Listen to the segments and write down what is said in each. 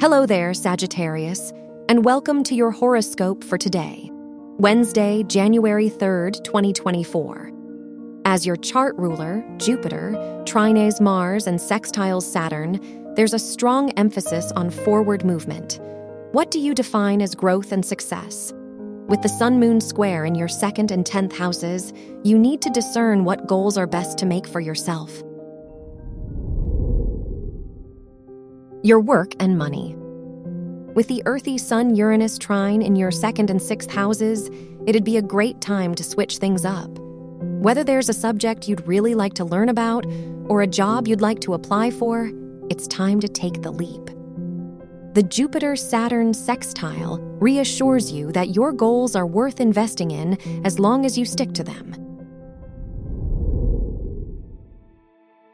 Hello there, Sagittarius, and welcome to your horoscope for today, Wednesday, January 3rd, 2024. As your chart ruler, Jupiter, trines Mars, and sextiles Saturn, there's a strong emphasis on forward movement. What do you define as growth and success? With the Sun-Moon square in your 2nd and 10th houses, you need to discern what goals are best to make for yourself. Your work and money. With the earthy Sun-Uranus trine in your 2nd and 6th houses, it'd be a great time to switch things up. Whether there's a subject you'd really like to learn about or a job you'd like to apply for, it's time to take the leap. The Jupiter-Saturn sextile reassures you that your goals are worth investing in as long as you stick to them.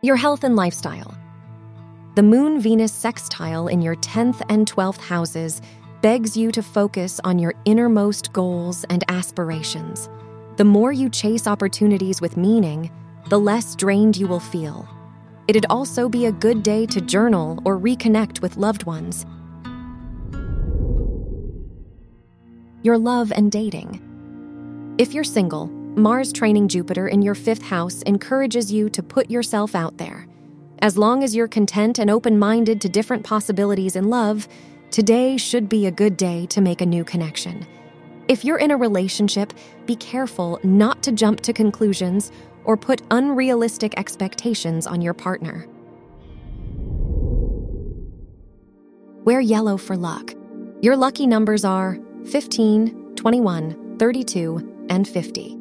Your health and lifestyle. The Moon-Venus sextile in your 10th and 12th houses begs you to focus on your innermost goals and aspirations. The more you chase opportunities with meaning, the less drained you will feel. It'd also be a good day to journal or reconnect with loved ones. Your love and dating. If you're single, Mars trining Jupiter in your 5th house encourages you to put yourself out there. As long as you're content and open-minded to different possibilities in love, today should be a good day to make a new connection. If you're in a relationship, be careful not to jump to conclusions or put unrealistic expectations on your partner. Wear yellow for luck. Your lucky numbers are 15, 21, 32, and 50.